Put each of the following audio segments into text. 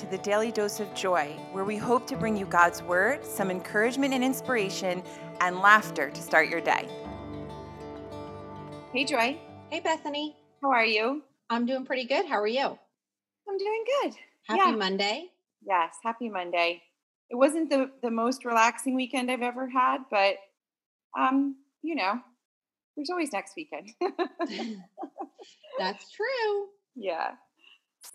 to the Daily Dose of Joy, where we hope to bring you God's Word, some encouragement and inspiration, and laughter to start your day. Hey, Joy. Hey, Bethany. How are you? I'm doing pretty good. How are you? I'm doing good. Happy Monday. Yes, happy Monday. It wasn't the most relaxing weekend I've ever had, but, you know, there's always next weekend. That's true. Yeah.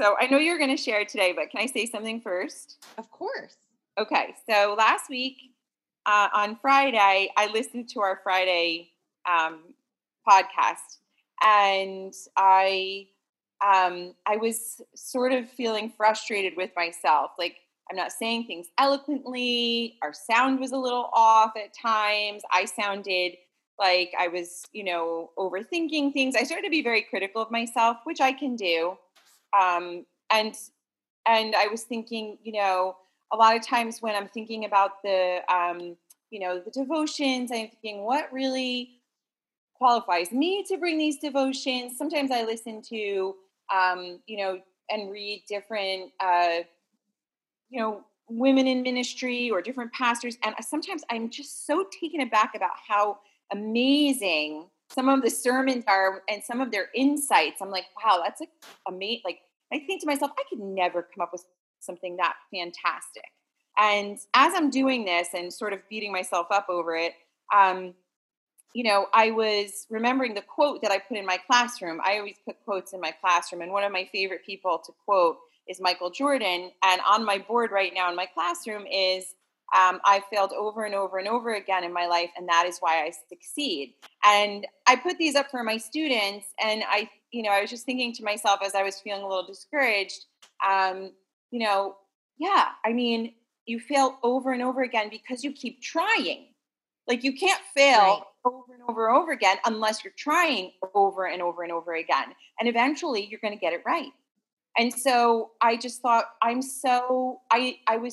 So I know you're going to share today, but can I say something first? Of course. Okay. So last week on Friday, I listened to our Friday podcast, and I was sort of feeling frustrated with myself. Like, I'm not saying things eloquently. Our sound was a little off at times. I sounded like I was, overthinking things. I started to be very critical of myself, which I can do. And I was thinking, a lot of times when I'm thinking about the, the devotions, I'm thinking what really qualifies me to bring these devotions. Sometimes I listen to, and read different, women in ministry or different pastors. And sometimes I'm just so taken aback about how amazing some of the sermons are and some of their insights. I'm like, wow, that's amazing. Like, I think to myself, I could never come up with something that fantastic. And as I'm doing this and sort of beating myself up over it, I was remembering the quote that I put in my classroom. I always put quotes in my classroom. And one of my favorite people to quote is Michael Jordan. And on my board right now in my classroom is, I failed over and over and over again in my life, and that is why I succeed. And I put these up for my students, and I was just thinking to myself as I was feeling a little discouraged, you fail over and over again because you keep trying. Like, you can't fail right over and over again unless you're trying over and over and over again. And eventually you're going to get it right. And so I just thought, I was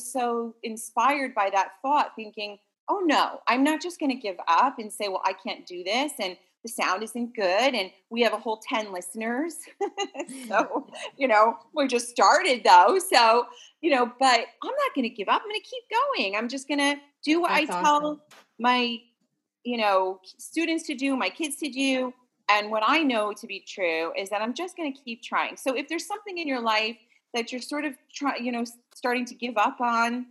so inspired by that thought, thinking, oh no, I'm not just going to give up and say, well, I can't do this, and the sound isn't good, and we have a whole 10 listeners. So, we just started though. So, but I'm not going to give up. I'm going to keep going. I'm just going to do what tell my, students to do, my kids to do. And what I know to be true is that I'm just going to keep trying. So if there's something in your life that you're sort of starting to give up on,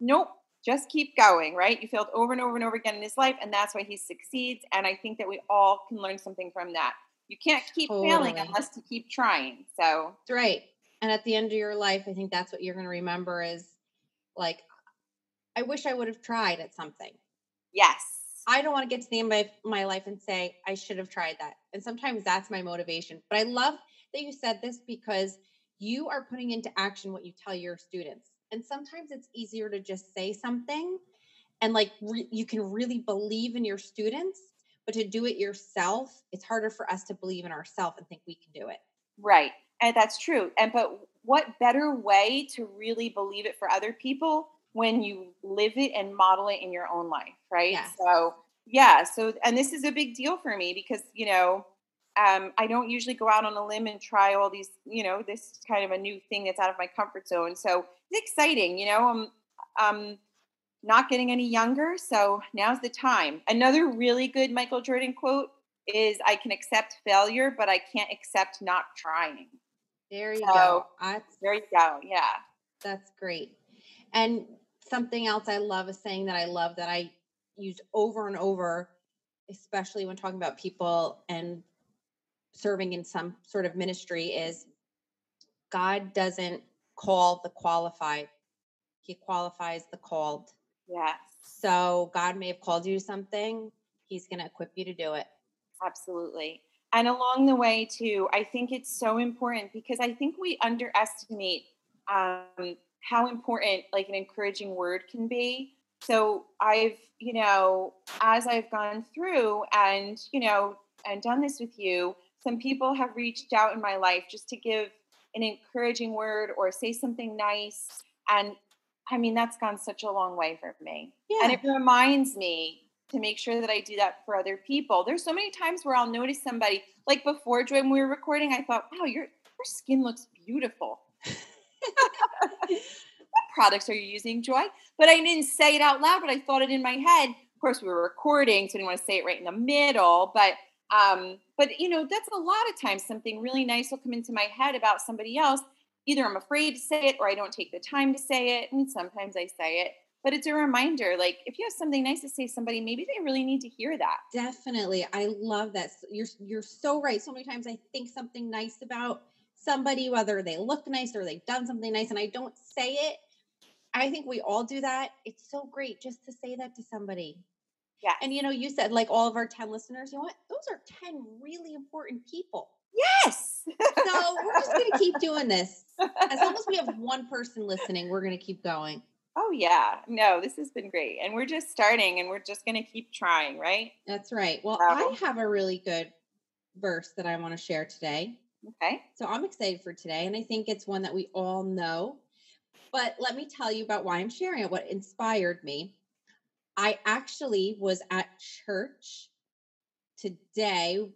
nope, just keep going, right? You failed over and over and over again in his life, and that's why he succeeds. And I think that we all can learn something from that. You can't keep failing unless you keep trying. So that's right. And at the end of your life, I think that's what you're going to remember is, like, I wish I would have tried at something. Yes. I don't want to get to the end of my life and say, I should have tried that. And sometimes that's my motivation. But I love that you said this, because you are putting into action what you tell your students. And sometimes it's easier to just say something and you can really believe in your students, but to do it yourself, it's harder for us to believe in ourselves and think we can do it. Right. And that's true. But what better way to really believe it for other people when you live it and model it in your own life, right? Yes. So, and this is a big deal for me because, I don't usually go out on a limb and try all these, this kind of a new thing that's out of my comfort zone. So it's exciting, I'm not getting any younger. So now's the time. Another really good Michael Jordan quote is, I can accept failure, but I can't accept not trying. There you go. There you go. Yeah. That's great. And something else I love is saying that I love that I use over and over, especially when talking about people and serving in some sort of ministry, is God doesn't call the qualified. He qualifies the called. Yes. So God may have called you to something. He's going to equip you to do it. Absolutely. And along the way too, I think it's so important, because I think we underestimate, how important an encouraging word can be. So I've, as I've gone through and, and done this with you, some people have reached out in my life just to give an encouraging word or say something nice. And I mean, that's gone such a long way for me. Yeah. And it reminds me to make sure that I do that for other people. There's so many times where I'll notice somebody, like before, when we were recording, I thought, wow, your skin looks beautiful. products are you using, Joy? But I didn't say it out loud, but I thought it in my head. Of course, we were recording, so I didn't want to say it right in the middle. But you know, that's a lot of times something really nice will come into my head about somebody else. Either I'm afraid to say it, or I don't take the time to say it. And sometimes I say it. But it's a reminder, like if you have something nice to say to somebody, maybe they really need to hear that. Definitely. I love that. You're so right. So many times I think something nice about somebody, whether they look nice or they've done something nice, and I don't say it. I think we all do that. It's so great just to say that to somebody. Yeah. And you know, you said like all of our 10 listeners, you know what? Those are 10 really important people. Yes. So we're just going to keep doing this. As long as we have one person listening, we're going to keep going. Oh yeah. No, this has been great. And we're just starting and we're just going to keep trying, right? That's right. Well, I have a really good verse that I want to share today. Okay. So I'm excited for today. And I think it's one that we all know, but let me tell you about why I'm sharing it. What inspired me. I actually was at church today.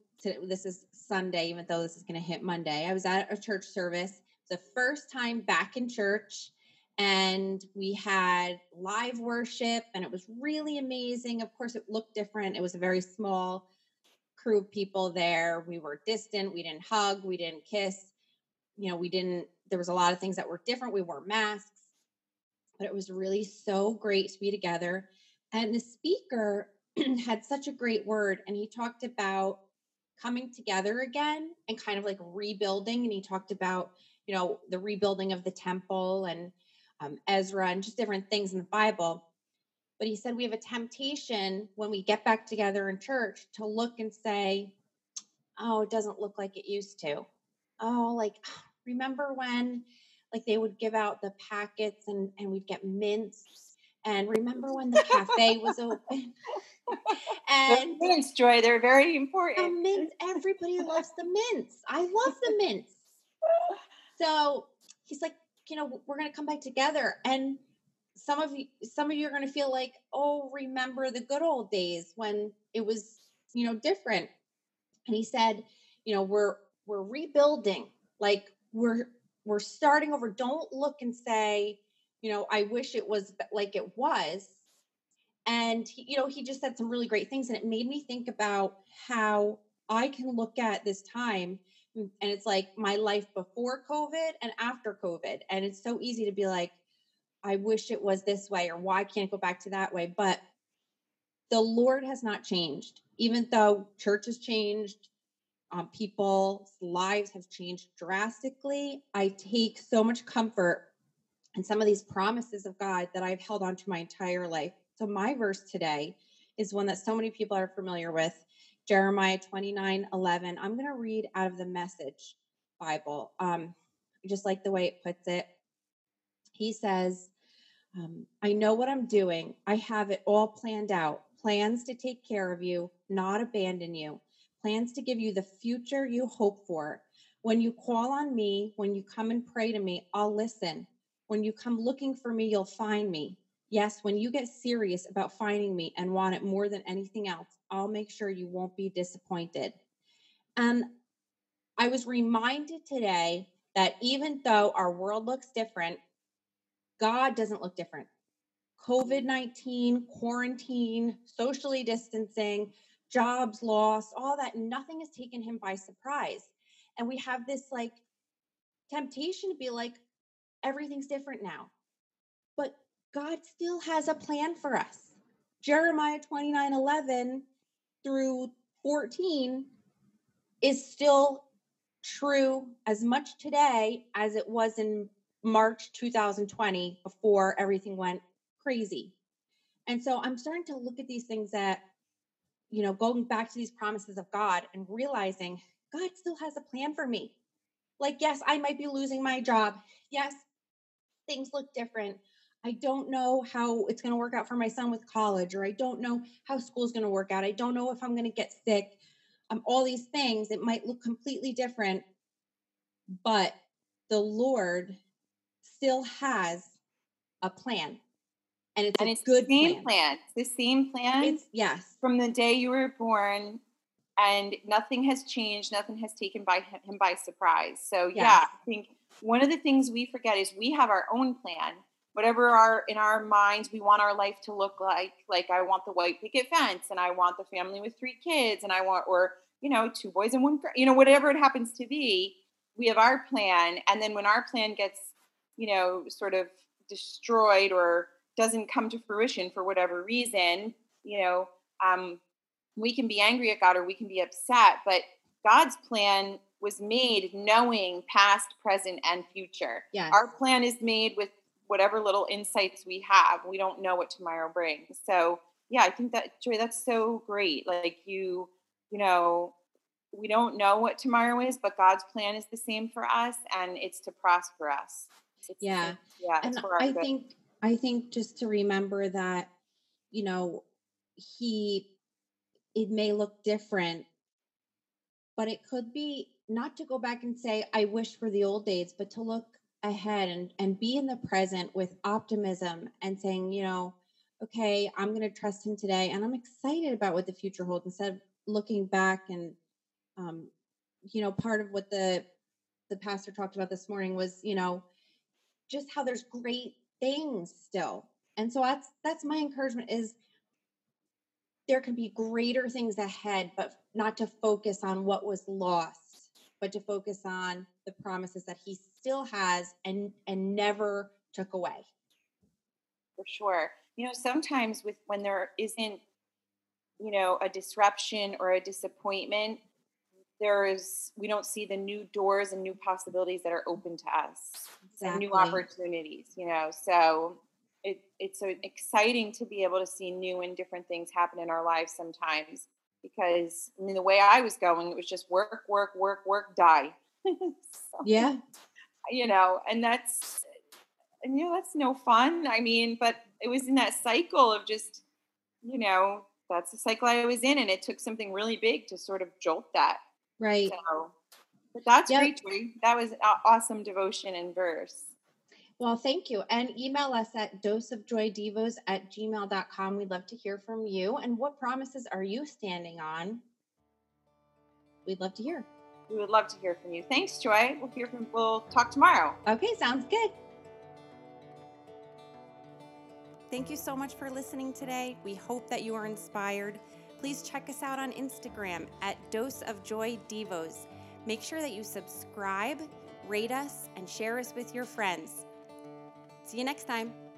This is Sunday, even though this is going to hit Monday. I was at a church service. It's the first time back in church. And we had live worship, and it was really amazing. Of course, it looked different. It was a very small crew of people there. We were distant. We didn't hug. We didn't kiss. You know, there was a lot of things that were different. We wore masks, but it was really so great to be together. And the speaker had such a great word, and he talked about coming together again and kind of like rebuilding. And he talked about, you know, the rebuilding of the temple and Ezra and just different things in the Bible. But he said, we have a temptation when we get back together in church to look and say, oh, it doesn't look like it used to. Oh, like, remember when like they would give out the packets and we'd get mints, and remember when the cafe was open and mints, Joy, they're very important. Mints, everybody loves the mints. I love the mints. So he's like, you know, we're going to come back together. And some of you are going to feel like, oh, remember the good old days when it was, you know, different. And he said, you know, we're rebuilding, like we're starting over. Don't look and say, you know, I wish it was like it was. And he, you know, he just said some really great things. And it made me think about how I can look at this time. And it's like my life before COVID and after COVID. And it's so easy to be like, I wish it was this way, or why can't go back to that way? But the Lord has not changed, even though church has changed, people's lives have changed drastically. I take so much comfort in some of these promises of God that I've held on to my entire life. So my verse today is one that so many people are familiar with. Jeremiah 29:11. I'm going to read out of the Message Bible. I just like the way it puts it. He says, I know what I'm doing. I have it all planned out. Plans to take care of you, not abandon you. Plans to give you the future you hope for. When you call on me, when you come and pray to me, I'll listen. When you come looking for me, you'll find me. Yes, when you get serious about finding me and want it more than anything else, I'll make sure you won't be disappointed. And I was reminded today that even though our world looks different, God doesn't look different. COVID-19, quarantine, socially distancing, jobs lost, all that, nothing has taken him by surprise. And we have this like temptation to be like, everything's different now. But God still has a plan for us. Jeremiah 29:11 through 14 is still true as much today as it was in March 2020 before everything went crazy. And so I'm starting to look at these things that, you know, going back to these promises of God and realizing God still has a plan for me. Like, yes, I might be losing my job. Yes, things look different. I don't know how it's going to work out for my son with college, or I don't know how school's going to work out. I don't know if I'm going to get sick. All these things, it might look completely different, but the Lord still has a plan, and it's a good plan. It's the same plan. Yes. From the day you were born and nothing has changed. Nothing has taken him by surprise. So yeah, I think one of the things we forget is we have our own plan. Whatever our in our minds, we want our life to look like I want the white picket fence, and I want the family with 3 kids, and I want, or, you know, 2 boys and 1 girl, you know, whatever it happens to be, we have our plan. And then when our plan gets, you know, sort of destroyed or doesn't come to fruition for whatever reason, you know, we can be angry at God or we can be upset, but God's plan was made knowing past, present, and future. Yes. Our plan is made with whatever little insights we have. We don't know what tomorrow brings. So yeah, I think that, Joy, that's so great. Like you know, we don't know what tomorrow is, but God's plan is the same for us, and it's to prosper us. And it's for our good. I think just to remember that, you know, it may look different, but it could be not to go back and say, I wish for the old days, but to look ahead and be in the present with optimism and saying, you know, okay, I'm going to trust him today. And I'm excited about what the future holds, instead of looking back. And, you know, part of what the pastor talked about this morning was, you know, just how there's great things still. And so that's my encouragement is there can be greater things ahead, but not to focus on what was lost, but to focus on the promises that he still has and never took away. For sure. You know, sometimes when there isn't, you know, a disruption or a disappointment, we don't see the new doors and new possibilities that are open to us, and new opportunities, you know, so it's so exciting to be able to see new and different things happen in our lives sometimes, because I mean, the way I was going, it was just work, work, work, work, die. So, yeah. You know, and that's no fun. I mean, but it was in that cycle of just, you know, that's the cycle I was in, and it took something really big to sort of jolt that. Right. So, but that's great. That was an awesome devotion and verse. Well, thank you. And email us at doseofjoydevos@gmail.com. We'd love to hear from you. And what promises are you standing on? We'd love to hear. We would love to hear from you. Thanks, Joy. We'll talk tomorrow. Okay, sounds good. Thank you so much for listening today. We hope that you are inspired. Please check us out on Instagram at doseofjoydevos. Make sure that you subscribe, rate us, and share us with your friends. See you next time.